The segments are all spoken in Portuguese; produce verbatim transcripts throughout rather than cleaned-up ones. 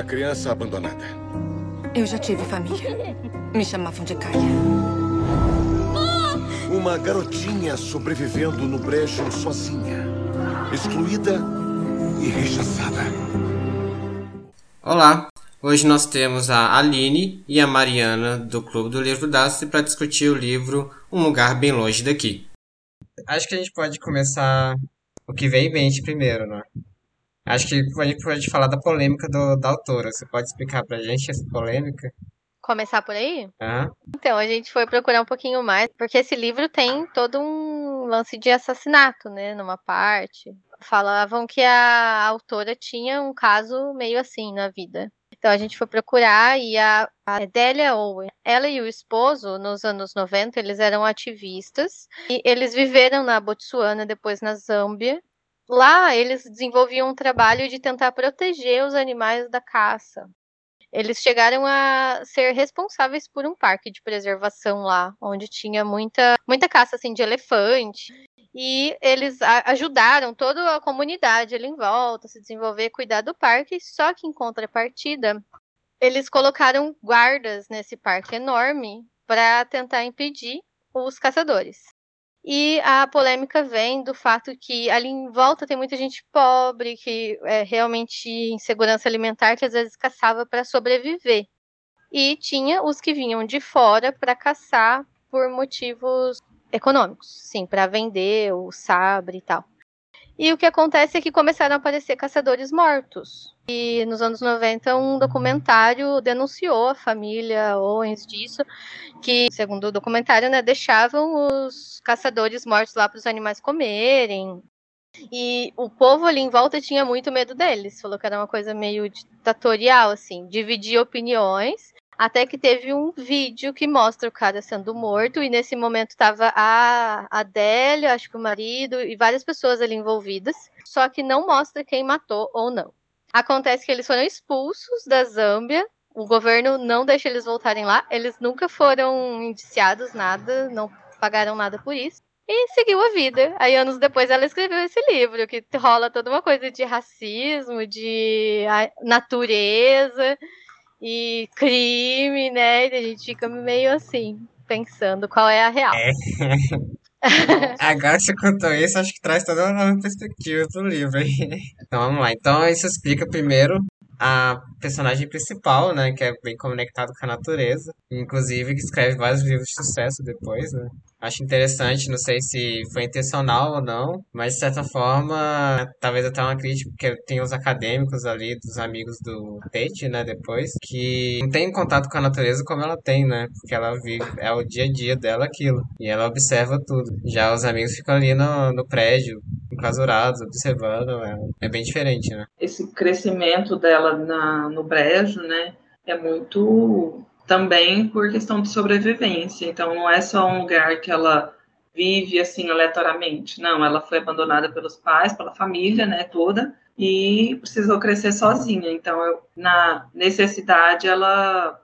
uma criança abandonada. Eu já tive família. Me chamavam de Kaia. Uma garotinha sobrevivendo no brejo sozinha. Excluída e rechaçada. Olá! Hoje nós temos a Aline e a Mariana do Clube do Livro Darcy para discutir o livro Um Lugar Bem Longe Daqui. Acho que a gente pode começar o que vem em mente primeiro, né? Acho que a gente pode falar da polêmica do, da autora. Você pode explicar pra gente essa polêmica? Começar por aí? Ah. Então, a gente foi procurar um pouquinho mais, porque esse livro tem todo um lance de assassinato, né? Numa parte. Falavam que a autora tinha um caso meio assim na vida. Então a gente foi procurar e a, a Delia Owen, ela e o esposo, nos anos noventa, eles eram ativistas e eles viveram na Botsuana, depois na Zâmbia. Lá eles desenvolviam um trabalho de tentar proteger os animais da caça. Eles chegaram a ser responsáveis por um parque de preservação lá, onde tinha muita, muita caça assim, de elefante. E eles ajudaram toda a comunidade ali em volta a se desenvolver, cuidar do parque. Só que em contrapartida, eles colocaram guardas nesse parque enorme para tentar impedir os caçadores. E a polêmica vem do fato que ali em volta tem muita gente pobre, que é realmente insegurança alimentar, que às vezes caçava para sobreviver. E tinha os que vinham de fora para caçar por motivos econômicos, sim, para vender o sabre e tal. E o que acontece é que começaram a aparecer caçadores mortos. E nos anos noventa, um documentário denunciou a família Owens disso, que, segundo o documentário, né, deixavam os caçadores mortos lá para os animais comerem. E o povo ali em volta tinha muito medo deles. Falou que era uma coisa meio ditatorial, assim, dividir opiniões. Até que teve um vídeo que mostra o cara sendo morto, e nesse momento estava a Adélia, acho que o marido, e várias pessoas ali envolvidas. Só que não mostra quem matou ou não. Acontece que eles foram expulsos da Zâmbia, o governo não deixa eles voltarem lá, eles nunca foram indiciados, nada, não pagaram nada por isso. E seguiu a vida. Aí, anos depois, ela escreveu esse livro, que rola toda uma coisa de racismo, de natureza e crime, né? E a gente fica meio assim, pensando qual é a real. É. Agora que você contou isso, acho que traz toda uma nova perspectiva do livro. Então vamos lá. Então isso explica primeiro a personagem principal, né? Que é bem conectado com a natureza. Inclusive que escreve vários livros de sucesso depois, né? Acho interessante, não sei se foi intencional ou não, mas de certa forma, talvez até uma crítica, porque tem os acadêmicos ali, dos amigos do Tete, né, depois, que não tem contato com a natureza como ela tem, né, porque ela vive, é o dia a dia dela aquilo, e ela observa tudo. Já os amigos ficam ali no, no prédio, enclausurados, observando, é, é bem diferente, né. Esse crescimento dela na, no prédio, né, é muito... também por questão de sobrevivência. Então, não é só um lugar que ela vive, assim, aleatoriamente. Não, ela foi abandonada pelos pais, pela família, né, toda, e precisou crescer sozinha. Então, eu, na necessidade, ela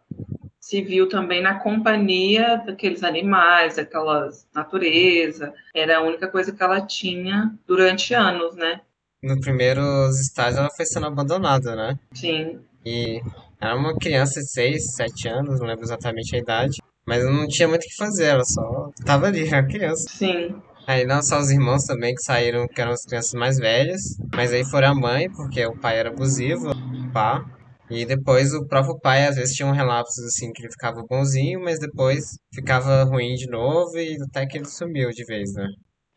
se viu também na companhia daqueles animais, daquelas natureza. Era a única coisa que ela tinha durante anos, né? No primeiro estágio, ela foi sendo abandonada, né? Sim. E... era uma criança de seis, sete anos, não lembro exatamente a idade. Mas não tinha muito o que fazer, ela só tava ali, era criança. Sim. Aí não só os irmãos também que saíram, que eram as crianças mais velhas. Mas aí foram a mãe, porque o pai era abusivo, pá. E depois o próprio pai, às vezes, tinha um relapso, assim, que ele ficava bonzinho, mas depois ficava ruim de novo e até que ele sumiu de vez, né?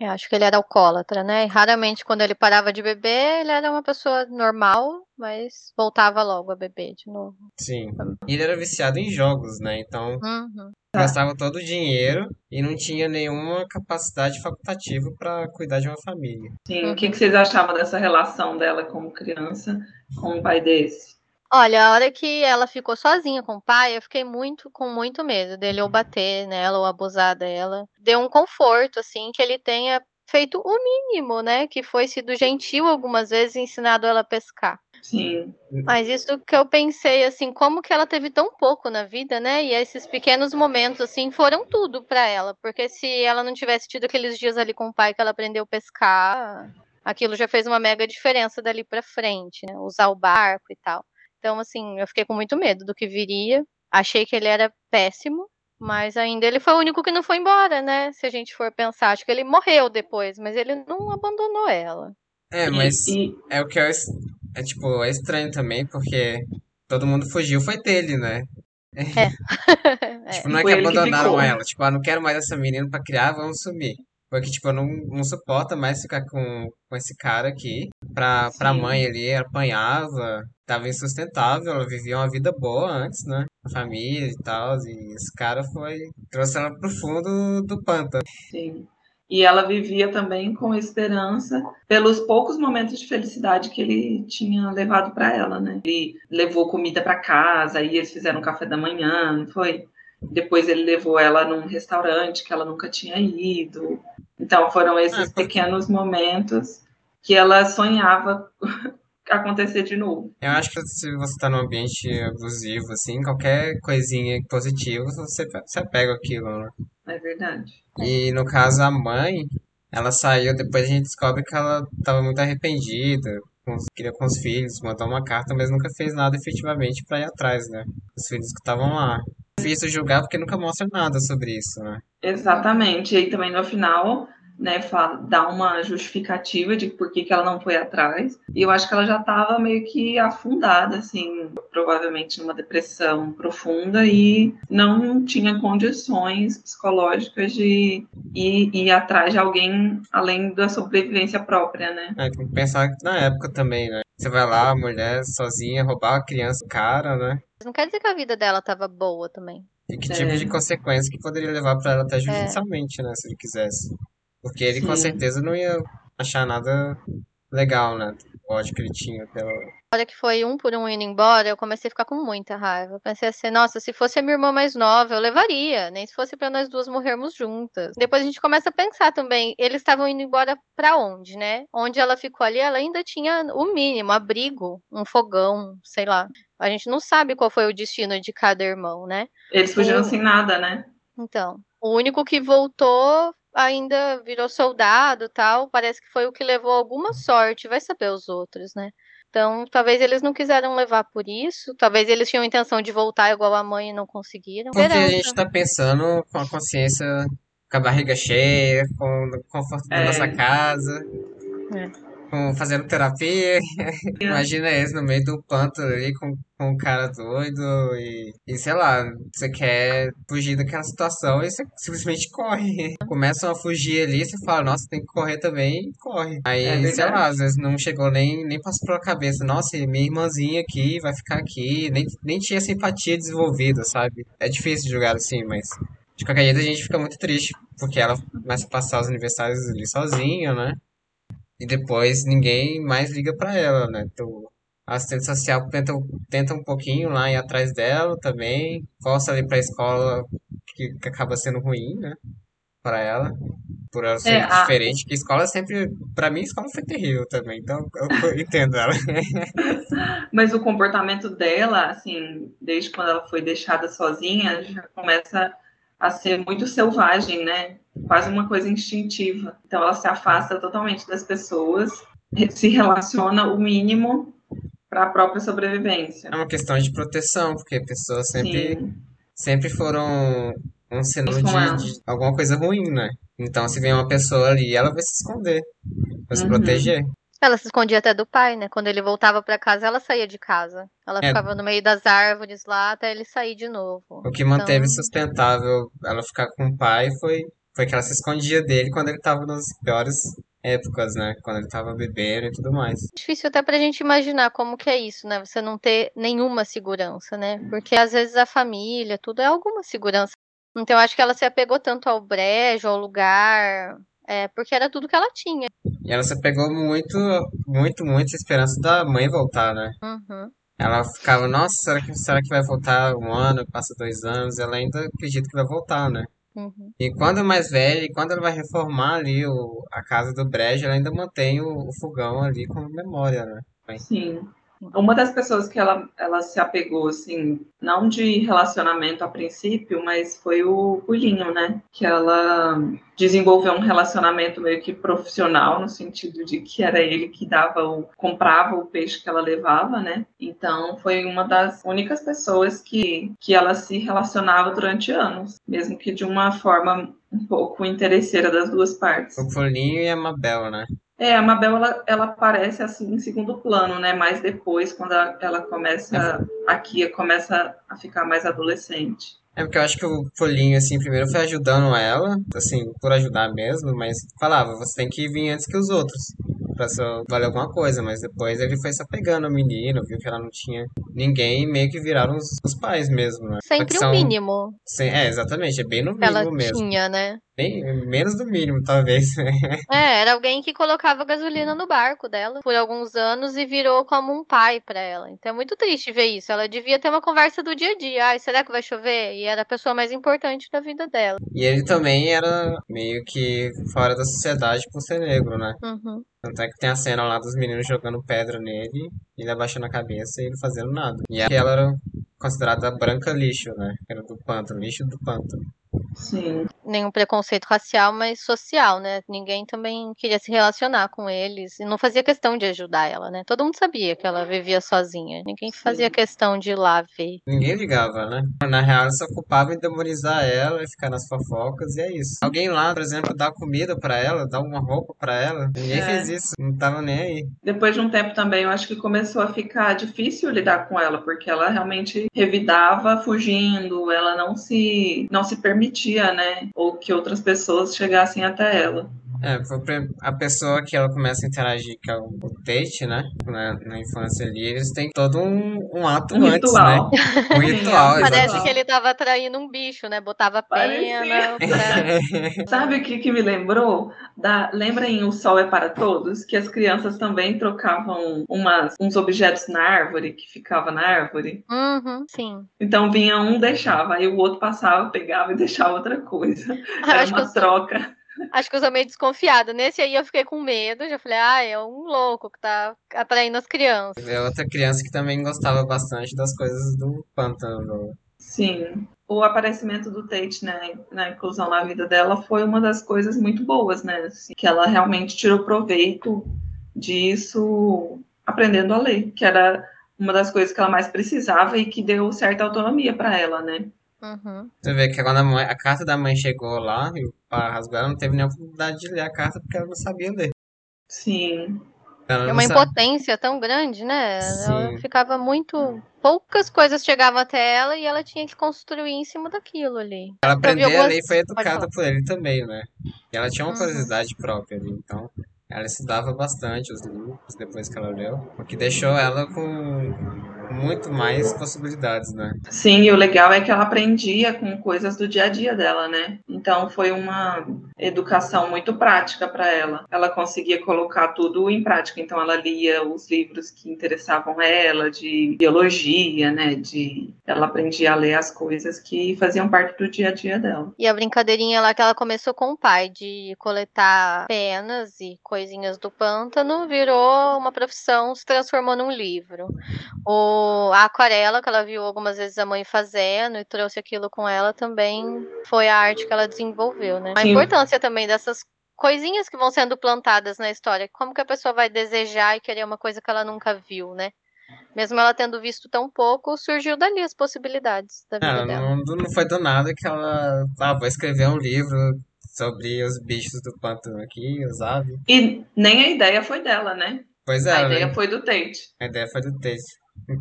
Eu acho que ele era alcoólatra, né? E raramente, quando ele parava de beber, ele era uma pessoa normal, mas voltava logo a beber de novo. Sim. E ele era viciado em jogos, né? Então, uhum. Gastava todo o dinheiro e não tinha nenhuma capacidade facultativa para cuidar de uma família. Sim. O que vocês achavam dessa relação dela como criança com um pai desse? Olha, a hora que ela ficou sozinha com o pai, eu fiquei muito, com muito medo dele ou bater nela ou abusar dela. Deu um conforto, assim, que ele tenha feito o mínimo, né? Que foi sido gentil algumas vezes e ensinado ela a pescar. Sim. Mas isso que eu pensei, assim, como que ela teve tão pouco na vida, né? E esses pequenos momentos, assim, foram tudo pra ela. Porque se ela não tivesse tido aqueles dias ali com o pai que ela aprendeu a pescar, aquilo já fez uma mega diferença dali pra frente, né? Usar o barco e tal. Então, assim, eu fiquei com muito medo do que viria. Achei que ele era péssimo, mas ainda ele foi o único que não foi embora, né? Se a gente for pensar, acho que ele morreu depois, mas ele não abandonou ela. É, mas e, e... é o que é, é, tipo, é estranho também, porque todo mundo fugiu, foi dele, né? É. Tipo, não é que abandonaram que ela, tipo, ah, não quero mais essa menina pra criar, vamos sumir. Porque, tipo, não, não suporta mais ficar com, com esse cara aqui. Pra, pra mãe ali, apanhava, tava insustentável, ela vivia uma vida boa antes, né? A família e tal, e esse cara foi... trouxe ela pro fundo do pântano. Sim. E ela vivia também com esperança pelos poucos momentos de felicidade que ele tinha levado pra ela, né? Ele levou comida pra casa, e eles fizeram café da manhã, não foi? Depois ele levou ela num restaurante que ela nunca tinha ido. Então foram esses ah, pequenos momentos que ela sonhava acontecer de novo. Eu acho que se você tá num ambiente abusivo, assim, qualquer coisinha positiva, você, você pega aquilo, né? É verdade. E no caso a mãe, ela saiu, depois a gente descobre que ela tava muito arrependida. Queria com os filhos, mandar uma carta, mas nunca fez nada efetivamente pra ir atrás, né? Os filhos que estavam lá. Difícil julgar porque nunca mostra nada sobre isso, né? Exatamente. E aí também no final, né, fala, dá uma justificativa de por que que ela não foi atrás. E eu acho que ela já estava meio que afundada, assim, provavelmente numa depressão profunda e não tinha condições psicológicas de ir, ir atrás de alguém além da sobrevivência própria, né? É, tem que pensar na época também, né? Você vai lá, a mulher sozinha, roubar a criança, o cara, né? Não quer dizer que a vida dela tava boa também. E que tipo é. de consequência que poderia levar pra ela até judicialmente, é. né? Se ele quisesse. Porque ele, sim, com certeza não ia achar nada legal, né? O ódio que ele tinha pela... Na hora que foi um por um indo embora, eu comecei a ficar com muita raiva. Eu pensei assim, nossa, se fosse a minha irmã mais nova, eu levaria. Nem se fosse pra nós duas morrermos juntas. Depois a gente começa a pensar também, eles estavam indo embora pra onde, né? Onde ela ficou ali, ela ainda tinha o mínimo, abrigo, um fogão, sei lá. A gente não sabe qual foi o destino de cada irmão, né? Eles fugiram o... sem nada, né? Então, o único que voltou ainda virou soldado e tal. Parece que foi o que levou alguma sorte. Vai saber os outros, né? Então, talvez eles não quiseram levar por isso. Talvez eles tinham intenção de voltar igual a mãe e não conseguiram. Porque a gente tá pensando com a consciência, com a barriga cheia, com o conforto da é. nossa casa. É. Fazendo terapia, imagina eles no meio do pântano ali com, com um cara doido e, e sei lá, você quer fugir daquela situação e você simplesmente corre. Começam a fugir ali, você fala, nossa, tem que correr também e corre. Aí, é sei lá, às vezes não chegou nem, nem passou pela cabeça, nossa, minha irmãzinha aqui vai ficar aqui, nem, nem tinha simpatia desenvolvida, sabe? É difícil julgar assim, mas... De qualquer jeito a gente fica muito triste, porque ela começa a passar os aniversários ali sozinha, né? E depois ninguém mais liga pra ela, né? Então, a assistente social tenta, tenta um pouquinho lá ir atrás dela também. Força ali pra escola, que, que acaba sendo ruim, né? Pra ela. Por ela ser é, diferente. A... Que escola sempre... Pra mim, a escola foi terrível também. Então, eu, eu entendo ela. Mas o comportamento dela, assim... Desde quando ela foi deixada sozinha, já começa a ser muito selvagem, né? Quase uma coisa instintiva. Então ela se afasta totalmente das pessoas, se relaciona o mínimo para a própria sobrevivência. É uma questão de proteção, porque pessoas sempre, sempre foram um sinal de, de alguma coisa ruim, né? Então se vem uma pessoa ali, ela vai se esconder, vai se uhum. proteger. Ela se escondia até do pai, né? Quando ele voltava pra casa, ela saía de casa. Ela é. ficava no meio das árvores lá até ele sair de novo. O que então... manteve sustentável ela ficar com o pai foi, foi que ela se escondia dele quando ele tava nas piores épocas, né? Quando ele tava bebendo e tudo mais. É difícil até pra gente imaginar como que é isso, né? Você não ter nenhuma segurança, né? Porque às vezes a família, tudo é alguma segurança. Então eu acho que ela se apegou tanto ao brejo, ao lugar... É, porque era tudo que ela tinha. E ela se pegou muito, muito, muito a esperança da mãe voltar, né? Uhum. Ela ficava, nossa, será que, será que vai voltar um ano, passa dois anos? Ela ainda acredita que vai voltar, né? Uhum. E quando mais velha, e quando ela vai reformar ali o, a casa do brejo, ela ainda mantém o, o fogão ali como memória, né? Sim. Uma das pessoas que ela, ela se apegou, assim, não de relacionamento a princípio, mas foi o, o Linho, né? Que ela desenvolveu um relacionamento meio que profissional, no sentido de que era ele que dava o, comprava o peixe que ela levava, né? Então, foi uma das únicas pessoas que, que ela se relacionava durante anos, mesmo que de uma forma um pouco interesseira das duas partes. O Linho e a Mabel, né? É, a Mabel, ela, ela aparece assim em segundo plano, né? Mas depois, quando ela, ela começa, a Kia começa a ficar mais adolescente. É porque eu acho que o Linho, assim, primeiro foi ajudando ela, assim, por ajudar mesmo, mas falava, você tem que vir antes que os outros, pra só valer alguma coisa, mas depois ele foi se apegando ao menino, viu que ela não tinha ninguém, meio que viraram os, os pais mesmo, né? Sempre são, o mínimo. Sem, é, exatamente, é bem no mínimo ela mesmo. Ela tinha, né? Bem, menos do mínimo, talvez. É, era alguém que colocava gasolina no barco dela por alguns anos e virou como um pai pra ela. Então é muito triste ver isso. Ela devia ter uma conversa do dia a dia. Ai, será que vai chover? E era a pessoa mais importante da vida dela. E ele também era meio que fora da sociedade por ser negro, né? Uhum. Tanto é que tem a cena lá dos meninos jogando pedra nele, ele abaixando a cabeça e ele fazendo nada. E ela era considerada branca lixo, né? Era do pântano, lixo do pântano. Sim. Nenhum preconceito racial, mas social, né? Ninguém também queria se relacionar com eles. E não fazia questão de ajudar ela, né? Todo mundo sabia que ela vivia sozinha. Ninguém fazia Sim. questão de ir lá ver. Ninguém ligava, né? Na real, ela se ocupava em demonizar ela e ficar nas fofocas, e é isso. Alguém lá, por exemplo, dá comida pra ela, dá uma roupa pra ela. Ninguém é. fez isso, não tava nem aí. Depois de um tempo também, eu acho que começou a ficar difícil lidar com ela, porque ela realmente revidava fugindo, ela não se, não se permitia permitia, né? Ou que outras pessoas chegassem até ela. É, a pessoa que ela começa a interagir, que é o Tete, né? Na, na infância ali, eles têm todo um, um ato um antes, ritual. Né? Um ritual. Parece que ele tava atraindo um bicho, né? Botava pena. Pra... Sabe o que, que me lembrou? Da... Lembra em O Sol é Para Todos? Que as crianças também trocavam umas, uns objetos na árvore, que ficava na árvore. Uhum, sim. Então vinha um, deixava, aí o outro passava, pegava e deixava outra coisa. Ah, Era uma troca. Sou... Acho que eu sou meio desconfiada. Nesse aí eu fiquei com medo. Já falei, ah, é um louco que tá atraindo as crianças. É outra criança que também gostava bastante das coisas do pântano. Sim. O aparecimento do Tate, né, na inclusão na vida dela foi uma das coisas muito boas, né? Assim, que ela realmente tirou proveito disso aprendendo a ler. Que era uma das coisas que ela mais precisava e que deu certa autonomia pra ela, né? Uhum. Você vê que quando a, mãe, a carta da mãe chegou lá e o pai rasgou, ela não teve nem a oportunidade de ler a carta porque ela não sabia ler. Sim. É uma impotência tão grande, né? Sim. Ela ficava muito... Poucas coisas chegavam até ela e ela tinha que construir em cima daquilo ali. Ela aprendeu a ler e foi educada por ele também, né? E ela tinha uma curiosidade uhum. própria ali, então... Ela estudava bastante os livros depois que ela leu, o que deixou ela com muito mais possibilidades, né? Sim, e o legal é que ela aprendia com coisas do dia a dia dela, né? Então foi uma educação muito prática para ela. Ela conseguia colocar tudo em prática, então ela lia os livros que interessavam a ela, de biologia, né? De... Ela aprendia a ler as coisas que faziam parte do dia a dia dela. E a brincadeirinha lá que ela começou com o pai, de coletar penas e coisas. Coisinhas do pântano, virou uma profissão, se transformou num livro. O, a aquarela, que ela viu algumas vezes a mãe fazendo e trouxe aquilo com ela, também foi a arte que ela desenvolveu, né? Sim. A importância também dessas coisinhas que vão sendo plantadas na história, como que a pessoa vai desejar e querer uma coisa que ela nunca viu, né? Mesmo ela tendo visto tão pouco, surgiu dali as possibilidades da vida é, dela. Não, não foi do nada que ela, ah, vou escrever um livro... sobre os bichos do pântano aqui, os aves. E nem a ideia foi dela, né? Pois é. A ideia né? foi do Tate. A ideia foi do Tate.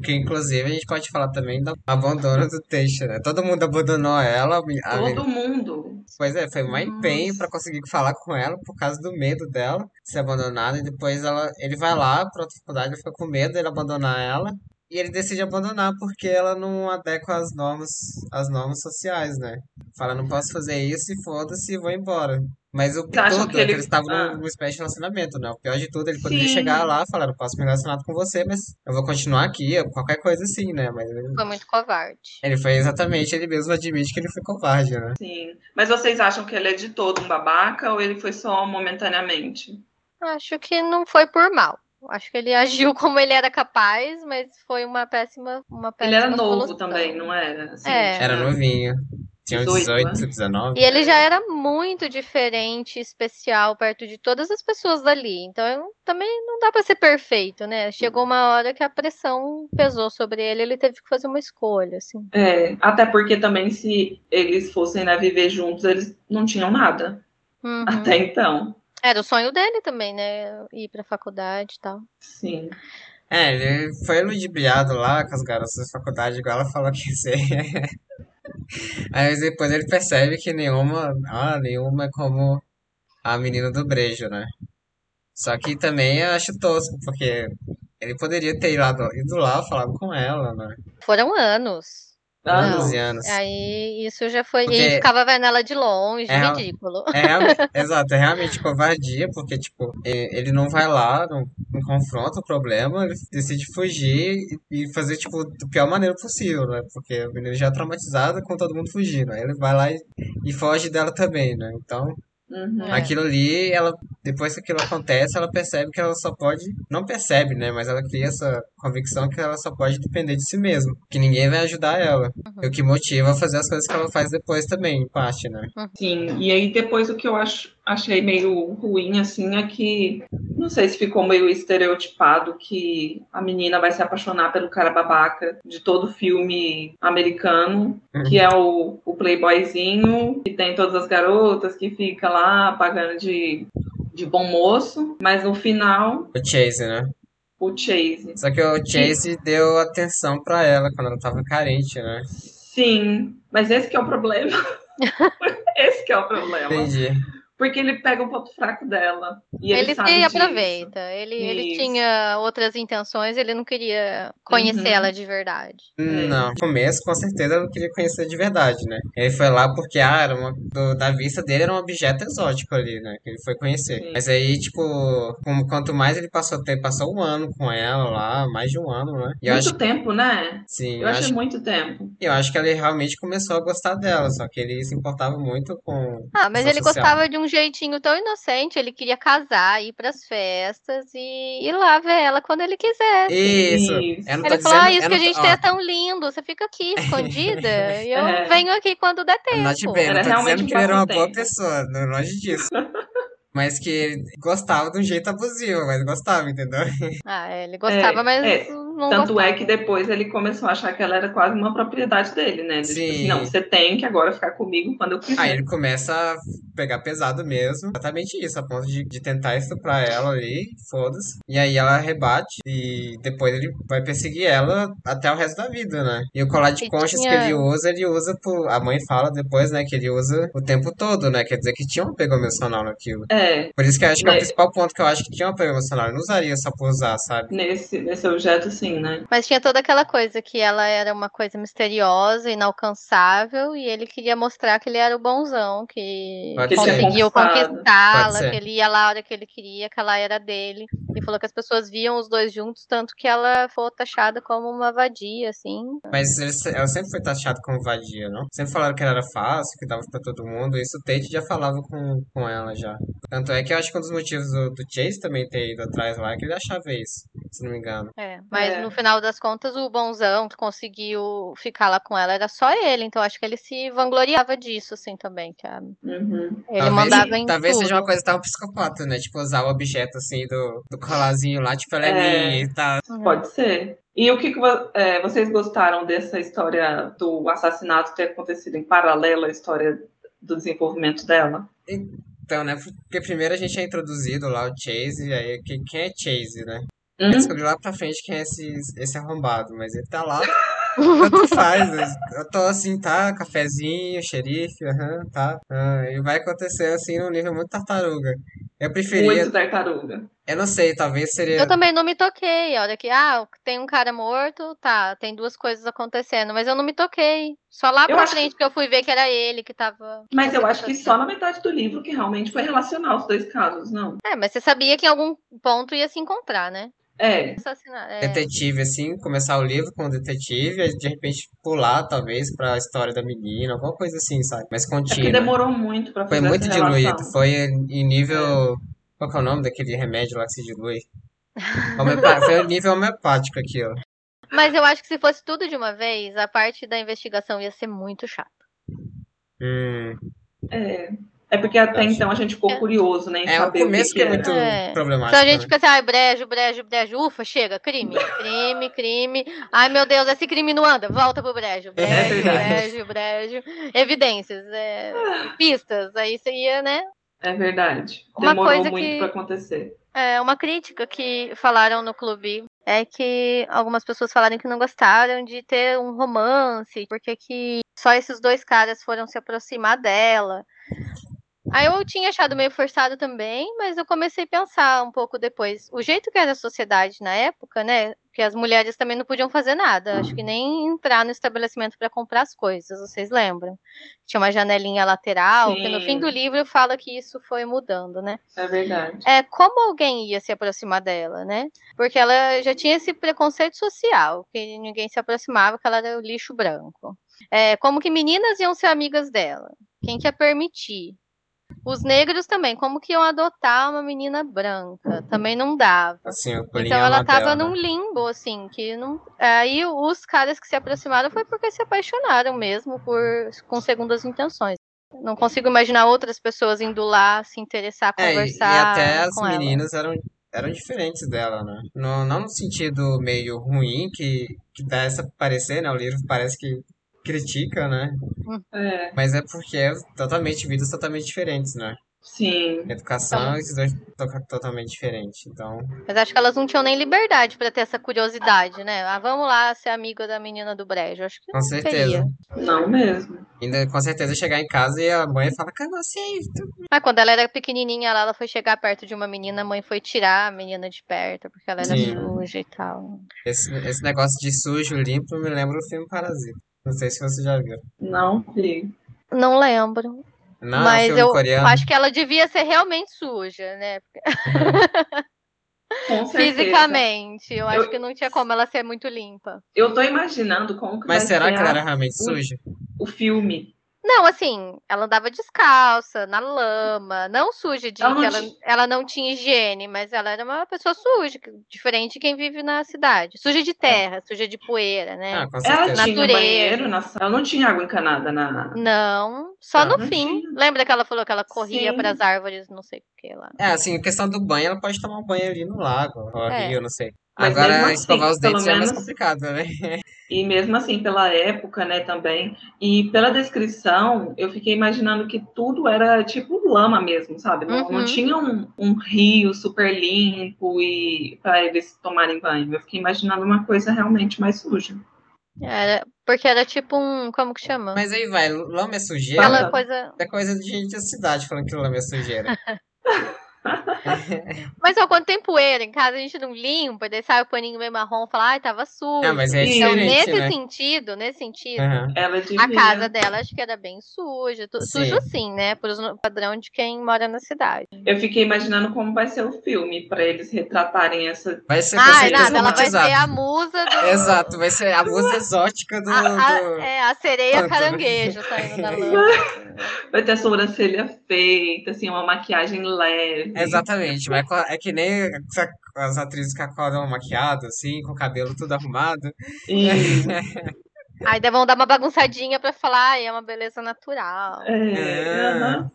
Que, inclusive, a gente pode falar também do abandono do Tate, né? Todo mundo abandonou ela. A... Todo mundo. Pois é, foi um empenho pra conseguir falar com ela por causa do medo dela ser abandonada. E depois ela, ele vai lá pra outra faculdade, ele fica com medo de ele abandonar ela. E ele decide abandonar porque ela não adequa às normas, às normas sociais, né? Fala, não posso fazer isso e foda-se, vou embora. Mas o pior de tudo é que eles estavam ah. numa espécie de relacionamento, né? O pior de tudo, ele poderia Sim. chegar lá e falar, não posso me relacionar com você, mas eu vou continuar aqui, qualquer coisa assim, né? Mas ele... Foi muito covarde. Ele foi exatamente, ele mesmo admite que ele foi covarde, né? Sim. Mas vocês acham que ele é de todo um babaca ou ele foi só momentaneamente? Acho que não foi por mal. Acho que ele agiu como ele era capaz, mas foi uma péssima, uma péssima Ele era novo solução. também, não era? Assim, é. Era novinho. Tinha dezoito, dezenove. E ele já era muito diferente, especial, perto de todas as pessoas dali. Então, também não dá pra ser perfeito, né? Chegou uma hora que a pressão pesou sobre ele, ele teve que fazer uma escolha, assim. É, até porque também se eles fossem, né, viver juntos, eles não tinham nada. Uhum. Até então. Era o sonho dele também, né? Ir pra faculdade e tal. Sim. É, ele foi ludibriado lá com as garotas da faculdade, igual ela falou que isso é... Aí depois ele percebe que nenhuma, ah, nenhuma é como a menina do brejo, né? Só que também eu acho tosco, porque ele poderia ter ido lá e falado com ela, né? Foram anos. Anos e anos. Aí isso já foi. Porque... E ficava vendo ela de longe, é, ridículo. É, é, exato, é realmente covardia, porque, tipo, ele não vai lá, não, não confronta o problema, ele decide fugir e fazer, tipo, da pior maneira possível, né? Porque o menino já é traumatizado com todo mundo fugindo. Aí ele vai lá e, e foge dela também, né? Então. Uhum. Aquilo ali, ela, depois que aquilo acontece, ela percebe que ela só pode, não percebe, né, mas ela cria essa convicção que ela só pode depender de si mesma, que ninguém vai ajudar ela. Uhum. E o que motiva a fazer as coisas que ela faz depois também, em parte, né? Sim, e aí depois o que eu acho, achei meio ruim, assim, é que, não sei se ficou meio estereotipado que a menina vai se apaixonar pelo cara babaca de todo filme americano, uhum, que é o, o playboyzinho, que tem todas as garotas, que fica lá lá, pagando de, de bom moço, mas no final... O Chase, né? O Chase. Só que o Chase Sim. deu atenção pra ela quando ela tava carente, né? Sim, mas esse que é o problema. Esse que é o problema. Entendi. Porque ele pega o ponto fraco dela. E ele ele sabe se aproveita. Ele, ele tinha outras intenções, ele não queria conhecer, uhum, ela de verdade. Não, no começo, com certeza, ele não queria conhecer de verdade, né? Ele foi lá porque, ah, era uma, do, da vista dele era um objeto exótico ali, né? Que ele foi conhecer. Sim. Mas aí, tipo, como, quanto mais ele passou tempo, passou um ano com ela lá, mais de um ano, né? E muito eu acho, tempo, né? Sim. Eu, eu achei muito tempo. E eu acho que ele realmente começou a gostar dela, só que ele se importava muito com... Ah, mas ele social. gostava de um jeitinho tão inocente, ele queria casar, ir pras festas e ir lá ver ela quando ele quisesse. Isso. isso. Ele falou, dizendo, ah, isso que a gente tô... tem é tão lindo, você fica aqui escondida e eu é. venho aqui quando der tempo. Não te bem, não tô dizendo que ele era uma boa pessoa, longe disso. Mas que ele gostava de um jeito abusivo, mas gostava, entendeu? Ah, ele gostava, é, mas é. não Tanto gostava. é que depois ele começou a achar que ela era quase uma propriedade dele, né? Ele Sim. Tipo assim, não, você tem que agora ficar comigo quando eu quiser. Aí ele começa a pegar pesado mesmo. Exatamente isso, a ponto de, de tentar estuprar ela ali, foda-se. E aí ela rebate e depois ele vai perseguir ela até o resto da vida, né? E o colar de e conchas tinha... que ele usa, ele usa por... A mãe fala depois, né, que ele usa o tempo todo, né? Quer dizer que tinha um apego emocional naquilo. É. É. Por isso que eu acho que é o principal ponto que eu acho que tinha um apego emocional. Eu não usaria só por usar, sabe? Nesse, nesse objeto, sim, né? Mas tinha toda aquela coisa que ela era uma coisa misteriosa, inalcançável, e ele queria mostrar que ele era o bonzão, que Pode conseguiu conquistá-la, que ele ia lá a hora que ele queria, que ela era dele. E falou que as pessoas viam os dois juntos, tanto que ela foi taxada como uma vadia, assim. Mas ele, ela sempre foi taxada como vadia, não? Sempre falaram que ela era fácil, que dava pra todo mundo. Isso o Tate já falava com, com ela já. Tanto é que eu acho que um dos motivos do, do Chase também ter ido atrás lá é que ele achava isso, se não me engano. É, mas é. no final das contas o bonzão que conseguiu ficar lá com ela era só ele, então acho que ele se vangloriava disso, assim, também, sabe? Uhum. Ele talvez, mandava em Talvez tudo. seja uma coisa que tá um psicopata, né? Tipo, usar o objeto, assim, do, do colarzinho lá, tipo, ela é, é. minha e tal. Uhum. Pode ser. E o que, que é, vocês gostaram dessa história do assassinato ter acontecido em paralelo à história do desenvolvimento dela? E... Então, né? Porque primeiro a gente é introduzido lá o Chase, e aí quem é Chase, né? Uhum. Descobri lá pra frente quem é esse, esse arrombado, mas ele tá lá, tanto faz, né? Eu tô assim, tá, cafezinho, xerife, uhum, tá, uhum, e vai acontecer assim num nível muito tartaruga. Eu preferia... Muito tartaruga. Eu não sei, talvez seria... Eu também não me toquei, olha que, ah, tem um cara morto, tá, tem duas coisas acontecendo, mas eu não me toquei. Só lá eu pra frente que... que eu fui ver que era ele que tava... Que mas eu acho que só na metade do livro que realmente foi relacionar os dois casos, não? É, mas você sabia que em algum ponto ia se encontrar, né? É. é. Detetive, assim, começar o livro com o detetive, e de repente pular, talvez, pra história da menina, alguma coisa assim, sabe? Mas contínua. É que demorou muito pra fazer Foi muito diluído, relação. foi em nível... É. Qual que é o nome daquele remédio lá que se dilui? Homeopático, é nível homeopático aqui, ó. Mas eu acho que se fosse tudo de uma vez, a parte da investigação ia ser muito chata. Hum. É. É porque até então a gente ficou curioso, né? Em é, saber o começo o que, que é muito é. problemático. Então a gente fica assim, ai, brejo, brejo, brejo, ufa, chega, crime, crime, crime. Ai, meu Deus, esse crime não anda, volta pro brejo, brejo, é brejo, brejo. Evidências, é, pistas, aí seria, né? É verdade, demorou uma coisa muito que, pra acontecer. É, uma crítica que falaram no clube é que algumas pessoas falaram que não gostaram de ter um romance, porque que só esses dois caras foram se aproximar dela. Aí eu tinha achado meio forçado também, mas eu comecei a pensar um pouco depois. O jeito que era a sociedade na época, né? Que as mulheres também não podiam fazer nada. Acho que nem entrar no estabelecimento para comprar as coisas, vocês lembram? Tinha uma janelinha lateral, sim, que no fim do livro fala que isso foi mudando, né? É verdade. É, como alguém ia se aproximar dela, né? Porque ela já tinha esse preconceito social, que ninguém se aproximava, que ela era o lixo branco. É, como que meninas iam ser amigas dela? Quem que ia permitir? Os negros também, como que iam adotar uma menina branca? Também não dava. Assim, então ela tava num limbo, assim, que não... Aí os caras que se aproximaram foi porque se apaixonaram mesmo por... com segundas intenções. Não consigo imaginar outras pessoas indo lá se interessar, conversar. É, e até as meninas eram, eram diferentes dela, né? No, não no sentido meio ruim que, que dá essa parecer, né? O livro parece que critica, né? É. Mas é porque é totalmente vidas totalmente diferentes, né? Sim. Educação, esses dois totalmente diferentes, então... Mas acho que elas não tinham nem liberdade pra ter essa curiosidade, né? Ah, vamos lá ser amiga da menina do brejo. Acho que com não certeza. Teria. Não mesmo. Ainda com certeza chegar em casa e a mãe fala, cara, não sei. Mas quando ela era pequenininha lá, ela foi chegar perto de uma menina, a mãe foi tirar a menina de perto, porque ela era sim, suja e tal. Esse, esse negócio de sujo, limpo, me lembra o filme Parasita. Não sei se você já viu. Não, vi. Não lembro. Não, mas eu coreano. Acho que ela devia ser realmente suja, né? Uhum. Fisicamente. Eu, eu acho que não tinha como ela ser muito limpa. Eu tô imaginando como que mas será ser que ela era realmente o, suja? O filme. Não, assim, ela andava descalça, na lama, não suja de ela não, ela, t... ela não tinha higiene, mas ela era uma pessoa suja, diferente de quem vive na cidade. Suja de terra, é. suja de poeira, né? Ah, com certeza. Ela tinha natureza. Banheiro, na sala. Ela não tinha água encanada na... Não, só ela no fim. Tinha. Lembra que ela falou que ela corria para as árvores, não sei o que lá. É, assim, a questão do banho, ela pode tomar um banho ali no lago, ou é. rio, não sei. Mas agora, escovar assim, os dentes menos, é mais complicado, né? E mesmo assim, pela época, né, também. E pela descrição, eu fiquei imaginando que tudo era tipo lama mesmo, sabe? Não, uhum. não tinha um, um rio super limpo e para eles tomarem banho. Eu fiquei imaginando uma coisa realmente mais suja. Era, porque era tipo um... Como que chama? Mas aí vai, lama é sujeira? Fala coisa... É coisa de gente da cidade falando que lama é sujeira. Mas ó, quando tem poeira em casa, a gente não limpa, daí sai o paninho meio marrom e fala, ai, tava sujo. É, mas é então, nesse né? sentido, nesse sentido, uhum. ela a casa dela acho que era bem suja. Tu, sim. Sujo sim, né? Pro padrão de quem mora na cidade. Eu fiquei imaginando como vai ser o filme pra eles retratarem essa. Vai ser ah, nada, ela vai ser a musa do. Exato, vai ser a musa exótica do. A, do... A, é, a sereia Tanto. caranguejo saindo da lama. Vai ter a sobrancelha feita, assim, uma maquiagem leve. Exatamente, mas é que nem as atrizes que acordam maquiadas, assim, com o cabelo tudo arrumado. Aí vão dar uma bagunçadinha pra falar, ah, é uma beleza natural. É. Uhum.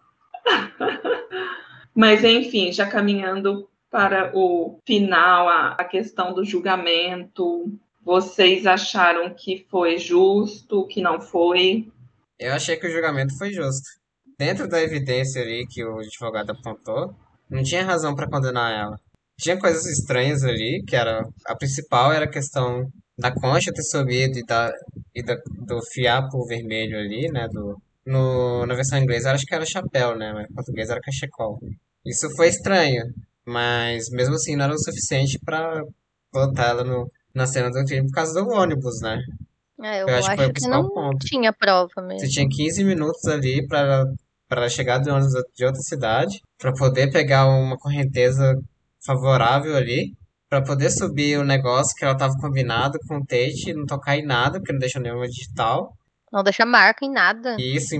Mas, enfim, já caminhando para o final, a, a questão do julgamento, vocês acharam que foi justo, que não foi? Eu achei que o julgamento foi justo. Dentro da evidência ali que o advogado apontou, não tinha razão pra condenar ela. Tinha coisas estranhas ali, que era... A principal era a questão da concha ter subido e, da, e da, do fiapo vermelho ali, né? Do, no, na versão inglesa, acho que era chapéu, né? Mas em português era cachecol. Isso foi estranho, mas mesmo assim não era o suficiente pra botar ela no, na cena do crime por causa do ônibus, né? É, eu, eu acho, acho que foi o principal ponto. Não tinha prova mesmo. Você tinha quinze minutos ali pra... para chegar de outra cidade, para poder pegar uma correnteza favorável ali, para poder subir o negócio que ela estava combinado com o Tete, não tocar em nada, porque não deixou nenhuma digital. Não deixa marca em nada. E isso,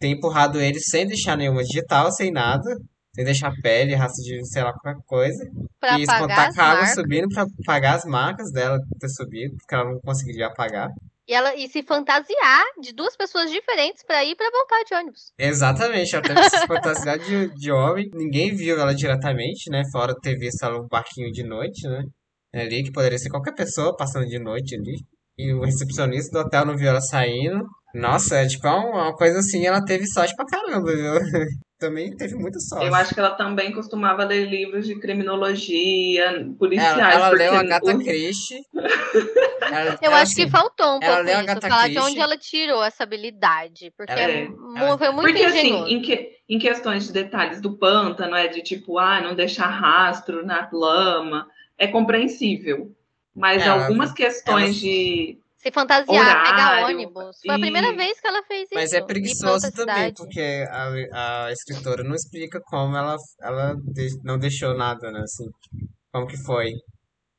ter empurrado ele sem deixar nenhuma digital, sem nada. Eles deixam a pele, raça de sei lá qualquer coisa. Pra e eles tacar água subindo pra apagar as marcas dela ter subido, porque ela não conseguiria apagar. E, ela, e se fantasiar de duas pessoas diferentes pra ir pra voltar de ônibus. Exatamente, ela teve que se fantasiar de, de homem. Ninguém viu ela diretamente, né? Fora ter visto ela no barquinho de noite, né? Ali, que poderia ser qualquer pessoa passando de noite ali. E o recepcionista do hotel não viu ela saindo. Nossa, é tipo uma coisa assim, ela teve sorte pra caramba, viu? Também teve muita sorte. Eu acho que ela também costumava ler livros de criminologia, policiais. Ela, ela leu a Agatha Christie. ela, eu acho assim, que faltou um pouco isso, falar de onde ela tirou essa habilidade. Porque ela, é, ela, foi muito porque, ingenioso. Assim, em, que, em questões de detalhes do pântano, é de tipo, ah, não deixar rastro na lama, é compreensível. Mas ela, algumas questões ela... de... Se fantasiar, pegar ônibus. Foi e... a primeira vez que ela fez isso. Mas é preguiçoso também, porque a, a escritora não explica como ela, ela de, não deixou nada, né? Assim, como que foi.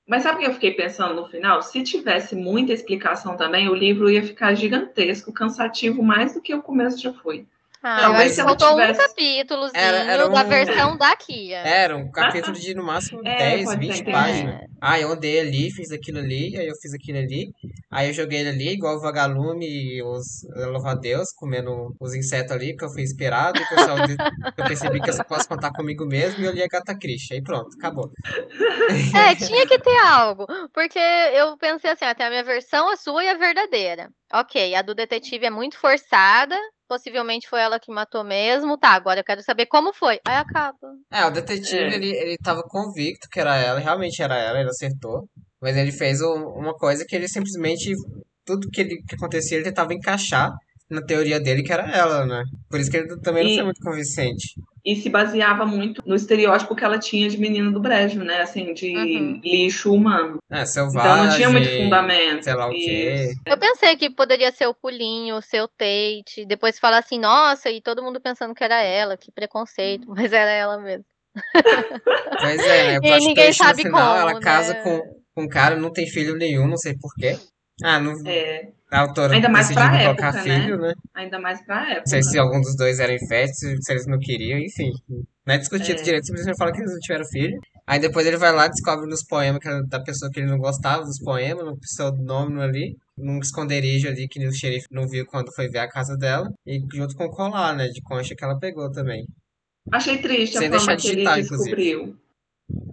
Mas sabe o que eu fiquei pensando no final? Se tivesse muita explicação também, o livro ia ficar gigantesco, cansativo, mais do que o começo já foi. Ah, talvez se ela tivesse... um capítulozinho era, era um... da versão da Kia. Era um capítulo de no máximo é, dez, vinte páginas. É. Ah, eu andei ali, fiz aquilo ali, aí eu fiz aquilo ali. Aí eu joguei ele ali, igual o vagalume e os louva-a-Deus, comendo os insetos ali, que eu fui inspirado. E eu, só... eu percebi que eu só posso contar comigo mesmo e eu li a Agatha Christie. Aí pronto, acabou. É, tinha que ter algo. Porque eu pensei assim, até a minha versão, a sua e a verdadeira. Ok, a do detetive é muito forçada. Possivelmente foi ela que matou mesmo. Tá, agora eu quero saber como foi. Aí acaba. É, o detetive, é. Ele, ele tava convicto que era ela. Realmente era ela, ele acertou. Mas ele fez um, uma coisa que ele simplesmente... Tudo que, ele, que acontecia, ele tentava encaixar na teoria dele que era ela, né? Por isso que ele também e, não foi muito convincente. E se baseava muito no estereótipo que ela tinha de menina do brejo, né? Assim, de uhum. lixo humano. É, selvagem. Então não tinha muito fundamento. Sei lá o quê. Eu pensei que poderia ser o pulinho, o seu Tete. Depois falar assim, nossa, e todo mundo pensando que era ela. Que preconceito. Mas era ela mesmo. Pois é, né? Eu acho que no final ela casa com, com um cara, não tem filho nenhum, não sei porquê. Ah, não... É... A autora ainda mais decidiu pra colocar época, filho, né? né? Ainda mais pra época. Não sei se algum dos dois era infértil, se eles não queriam, enfim. Não é discutido é. direito, simplesmente fala que eles não tiveram filho. Aí depois ele vai lá e descobre nos poemas da pessoa que ele não gostava, dos poemas, no pseudônimo ali, num esconderijo ali que o xerife não viu quando foi ver a casa dela, e junto com o colar, né, de concha que ela pegou também. Achei triste a forma que ele descobriu. Inclusive.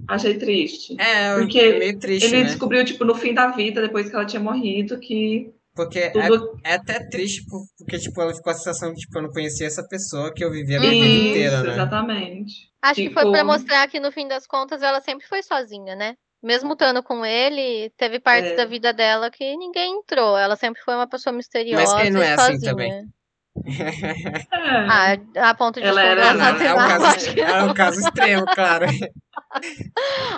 Achei triste. É, porque é meio triste, ele né? descobriu, tipo, no fim da vida, depois que ela tinha morrido, que... Porque Tudo... é, é até triste, porque, tipo, ela ficou a sensação de, tipo, eu não conhecia essa pessoa que eu vivia a minha vida inteira, né? Exatamente. Acho tipo... que foi pra mostrar que, no fim das contas, ela sempre foi sozinha, né? Mesmo estando com ele, teve partes é. da vida dela que ninguém entrou. Ela sempre foi uma pessoa misteriosa e sozinha. Mas quem não é sozinha. Assim também? É. Ah, a ponto de... Ela era, ela, é, um caso, era um caso extremo, claro.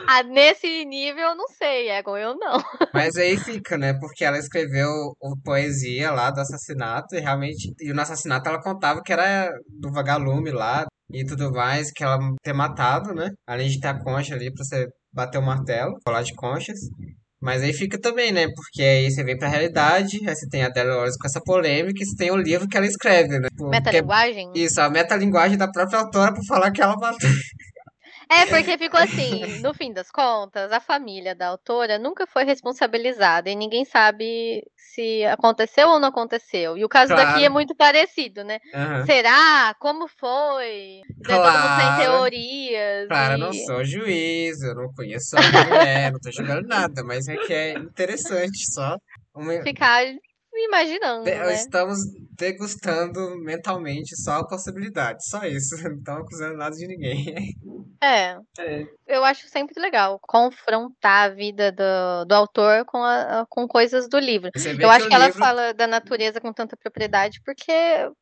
Ah, nesse nível, eu não sei, Egon, eu não. Mas aí fica, né? Porque ela escreveu o poesia lá do assassinato e realmente... E no assassinato ela contava que era do vagalume lá e tudo mais, que ela ter matado, né? Além de ter a concha ali pra você bater o martelo, colar de conchas. Mas aí fica também, né? Porque aí você vem pra realidade, aí você tem a Delia Owen com essa polêmica e você tem o livro que ela escreve, né? Metalinguagem? Isso, a metalinguagem da própria autora pra falar que ela matou... É, porque ficou assim, no fim das contas, a família da autora nunca foi responsabilizada e ninguém sabe se aconteceu ou não aconteceu. E o caso claro. daqui é muito parecido, né? Uhum. Será? Como foi? Claro. Tem teorias. Claro, e... eu não sou juiz, eu não conheço a mulher, não tô julgando nada, mas é que é interessante só... Uma... Ficar imaginando, De- né? Estamos degustando mentalmente só a possibilidade, só isso. Não estamos acusando nada de ninguém. É. é. Eu acho sempre legal confrontar a vida do, do autor com, a, com coisas do livro. Eu acho que, que ela livro... fala da natureza com tanta propriedade porque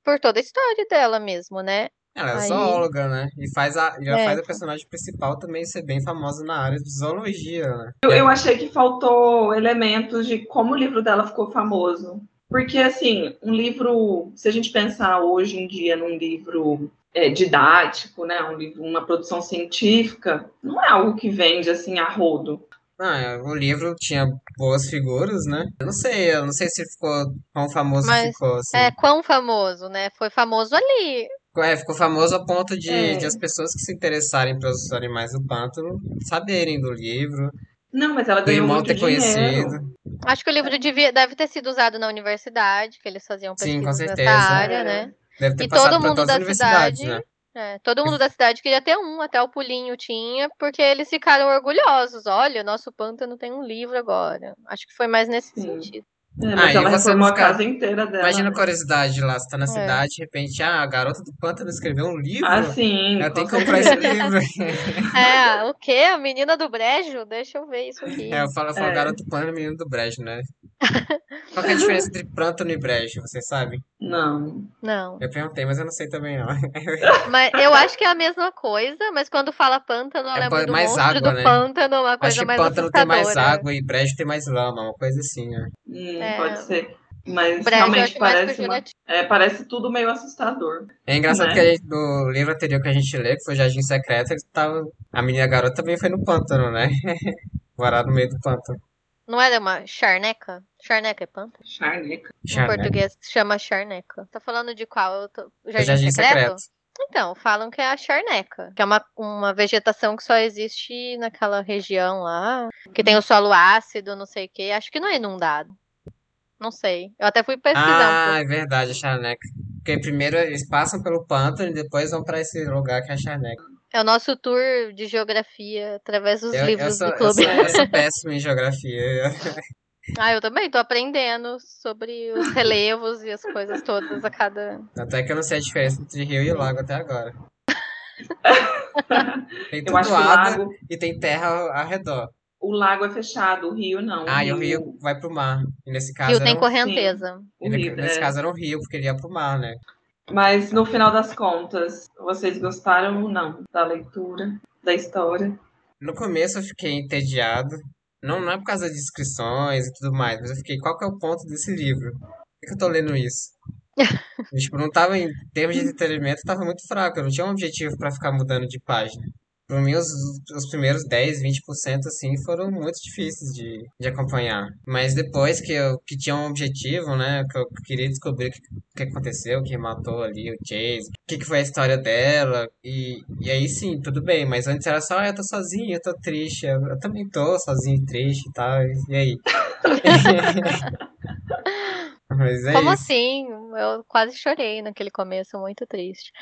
por toda a história dela mesmo, né? Ela é Aí... zoóloga, né? E faz a, já é. faz a personagem principal também ser bem famosa na área de zoologia, né? Eu, eu achei que faltou elementos de como o livro dela ficou famoso. Porque, assim, um livro... Se a gente pensar hoje em dia num livro é, didático, né? Um livro, uma produção científica, não é algo que vende, assim, a rodo. Ah, o livro tinha boas figuras, né? Eu não sei, eu não sei se ficou... Quão famoso Mas, ficou, assim. É, quão famoso, né? Foi famoso ali... É, ficou famoso a ponto de, é. de as pessoas que se interessarem pelos animais do pântano saberem do livro. Não, mas ela ganhou muito dinheiro. Conhecido. Acho que o livro devia, deve ter sido usado na universidade, que eles faziam pesquisa. Sim, com certeza. Nessa área, é. né? Deve ter e passado todo mundo todas da as cidade, né? É, todo mundo da cidade queria ter um, até o Pulinho tinha, porque eles ficaram orgulhosos. Olha, nosso pântano tem um livro agora. Acho que foi mais nesse Sim. sentido. É, mas ah, ela reformou a casa inteira dela. Imagina a curiosidade lá, você tá na é. cidade, de repente, ah, a garota do pântano escreveu um livro. Ah, sim. Eu tenho que comprar esse livro. É, o quê? A menina do brejo? Deixa eu ver isso aqui. É, eu falo, eu falo é. garota do pântano e menina do brejo, né? Qual que é a diferença entre pântano e brejo, vocês sabem? Não. Não. Eu perguntei, mas eu não sei também, não. Mas eu acho que é a mesma coisa, mas quando fala pântano, é, lembra do mais monstro água, do né? pântano, uma coisa mais assustadora. Acho que pântano tem mais água e brejo tem mais lama, uma coisa assim, né? Hum. É. Pode ser, mas Brejo, realmente parece, uma, é, parece tudo meio assustador. É engraçado, né? Que a gente, no livro anterior que a gente lê, que foi Jardim Secreto, ele tava, a menina garota também foi no pântano, né? Varado no meio do pântano. Não era uma charneca? Charneca é pântano? Charneca. Em charneca. Português chama charneca. Tá falando de qual? Eu tô... Jardim, é Jardim Secreto? Secreto. Então, falam que é a charneca, que é uma, uma vegetação que só existe naquela região lá, que tem o solo ácido, não sei o que, acho que não é inundado. Não sei. Eu até fui pesquisar. Ah, um é verdade, a charneca. Porque primeiro eles passam pelo pântano e depois vão pra esse lugar que é a charneca. É o nosso tour de geografia através dos eu, livros eu sou, do clube. Eu sou, eu sou péssimo em geografia. Ah, eu também tô aprendendo sobre os relevos e as coisas todas a cada... Até que eu não sei a diferença entre rio e lago até agora. Tem tudo água lago... e tem terra ao redor. O lago é fechado, o rio não. O ah, rio... e o rio vai pro mar. E nesse caso rio tem um... correnteza. E rio, nesse é. caso era um rio, porque ele ia pro mar, né? Mas no final das contas, vocês gostaram ou não da leitura, da história? No começo eu fiquei entediado. Não, não é por causa das descrições e tudo mais, mas eu fiquei, qual que é o ponto desse livro? Por que, que eu tô lendo isso? E, tipo, não tava em termos de entretenimento, tava muito fraco. Eu não tinha um objetivo pra ficar mudando de página. Para mim, os, os primeiros dez, vinte por cento assim, foram muito difíceis de, de acompanhar. Mas depois que, eu, que tinha um objetivo, né? Que eu queria descobrir o que, que aconteceu, quem matou ali o Chase, o que, que foi a história dela. E, e aí sim, tudo bem. Mas antes era só, ah, eu tô sozinha, eu tô triste. Eu, eu também tô sozinha e triste e tal. E aí? Mas é Como isso. assim? Eu quase chorei naquele começo, muito triste.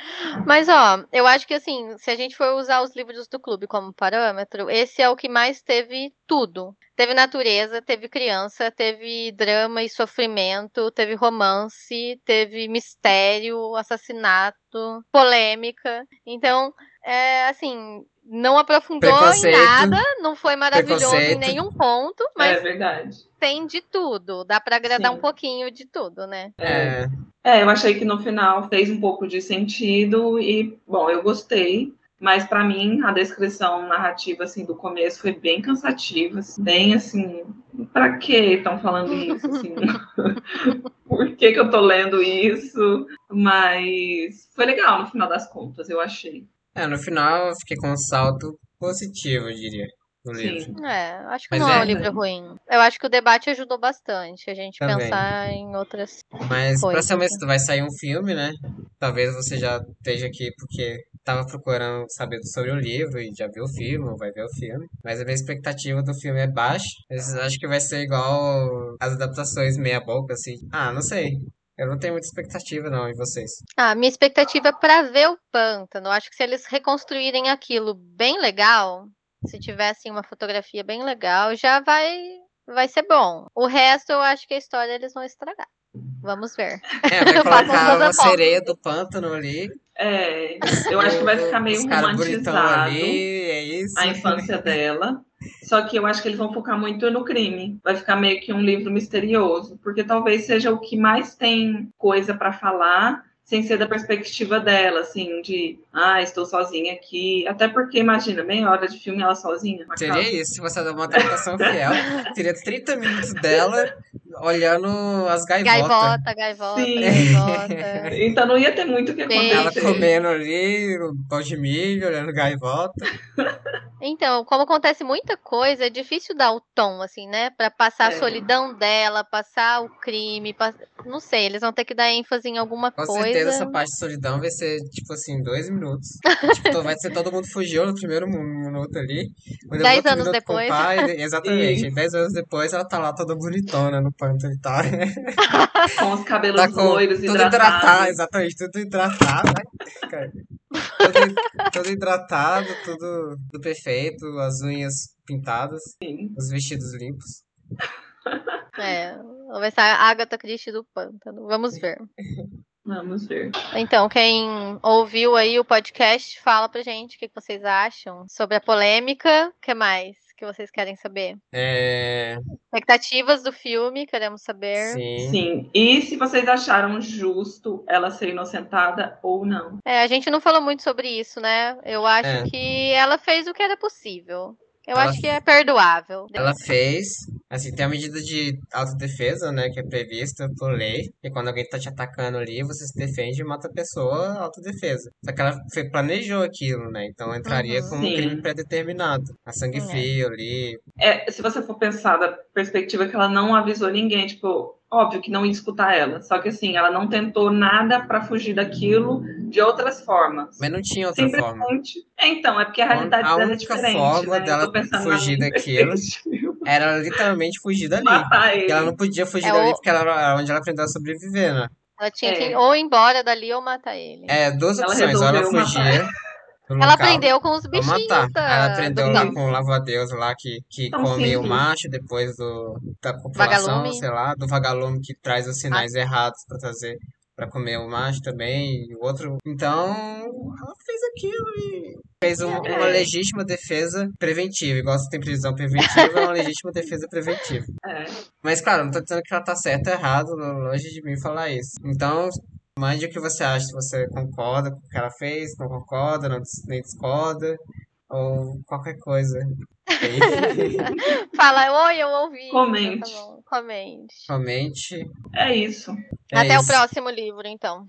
Mas, ó, eu acho que, assim, se a gente for usar os livros do clube como parâmetro, esse é o que mais teve tudo. Teve natureza, teve criança, teve drama e sofrimento, teve romance, teve mistério, assassinato, polêmica. Então, é, assim... Não aprofundou em nada, não foi maravilhoso em nenhum ponto, mas é verdade. Tem de tudo, dá pra agradar Sim. um pouquinho de tudo, né? É. é, eu achei que no final fez um pouco de sentido e, bom, eu gostei, mas pra mim a descrição narrativa, assim, do começo foi bem cansativa, assim, bem assim, pra que estão falando isso, assim? Por que que eu tô lendo isso? Mas foi legal no final das contas, eu achei. É, no final eu fiquei com um salto positivo, eu diria, no Sim. livro. É, acho que Mas não é, é um livro ruim. Eu acho que o debate ajudou bastante a gente Também. pensar em outras Mas, coisas. Mas, próximo vai sair um filme, né? Talvez você já esteja aqui porque tava procurando saber sobre o livro e já viu o filme, ou vai ver o filme. Mas a minha expectativa do filme é baixa. Eu acho que vai ser igual as adaptações meia boca, assim. Ah, não sei. Eu não tenho muita expectativa, não, em vocês. Ah, minha expectativa é pra ver o pântano. Acho que se eles reconstruírem aquilo bem legal, se tivessem uma fotografia bem legal, já vai, vai ser bom. O resto, eu acho que a história eles vão estragar. Vamos ver. É, vai colocar uma sereia do pântano ali. É, eu acho que vai ficar meio romantizado ali, é isso, a infância dela. Só que eu acho que eles vão focar muito no crime. Vai ficar meio que um livro misterioso, porque talvez seja o que mais tem coisa pra falar, sem ser da perspectiva dela, assim, de ah, estou sozinha aqui. Até porque, imagina, meia hora de filme ela sozinha. Seria calma. Isso, se você der uma adaptação fiel. Seria trinta minutos dela olhando as gaivotas. Gaivota, gaivota, Sim. gaivota. Então não ia ter muito o que acontecer. Ela comendo ali, um pão de milho, olhando gaivota. Então, como acontece muita coisa, é difícil dar o tom, assim, né? Pra passar é. a solidão dela, passar o crime, pass... não sei, eles vão ter que dar ênfase em alguma Com coisa. Com certeza essa parte de solidão vai ser, tipo assim, dois minutos. Tipo, vai ser todo mundo fugiu no primeiro minuto ali. Dez anos depois. Pai, exatamente, e... dez anos depois ela tá lá toda bonitona no pântano e tal, né? Com os cabelos tá com loiros, tudo hidratados. Hidratado, exatamente, tudo hidratado, né? Cara, todo, todo hidratado, tudo, tudo perfeito, as unhas pintadas, sim, os vestidos limpos. É, vai ser a Agatha Christie do pântano, vamos ver. Vamos ver. Então, quem ouviu aí o podcast, fala pra gente o que vocês acham sobre a polêmica, o que mais que vocês querem saber? É... expectativas do filme, queremos saber. Sim. Sim. E se vocês acharam justo ela ser inocentada ou não. É, a gente não falou muito sobre isso, né? Eu acho é. que ela fez o que era possível. Eu ela... acho que é perdoável. Ela fez, assim, tem a medida de autodefesa, né, que é prevista por lei, que quando alguém tá te atacando ali, você se defende e mata a pessoa, autodefesa. Só que ela foi, planejou aquilo, né, então entraria uhum, como sim. um crime pré-determinado, a sangue uhum. frio ali. É, se você for pensar da perspectiva que ela não avisou ninguém, tipo... óbvio que não ia escutar ela, só que assim, ela não tentou nada pra fugir daquilo de outras formas. Mas não tinha outra forma. É, então, é porque a realidade dela é diferente. A única forma né? dela fugir daquilo era literalmente fugir dali. Porque ela não podia fugir é dali, o... porque ela era onde ela aprendeu a sobreviver, né? Ela tinha é. que ir ou ir embora dali ou matar ele. É, duas ela opções, ou ela fugir... Ela local. aprendeu com os bichinhos. Da... Ela aprendeu lá com o lavadeus lá que, que então, come sim, o macho depois do, da população, vagalume. sei lá, do vagalume que traz os sinais ah. errados pra trazer, pra comer o macho também e o outro. Então, ela fez aquilo e fez um, é. uma legítima defesa preventiva. Igual se tem prisão preventiva, é uma legítima defesa preventiva. É. Mas, claro, não tô dizendo que ela tá certa ou errada, longe de mim falar isso. Então... mande o que você acha, se você concorda com o que ela fez, não concorda, não, nem discorda, ou qualquer coisa. Fala, oi, eu ouvi. Comente. Tá bom, comente. Comente. É isso. É Até isso. o próximo livro, então.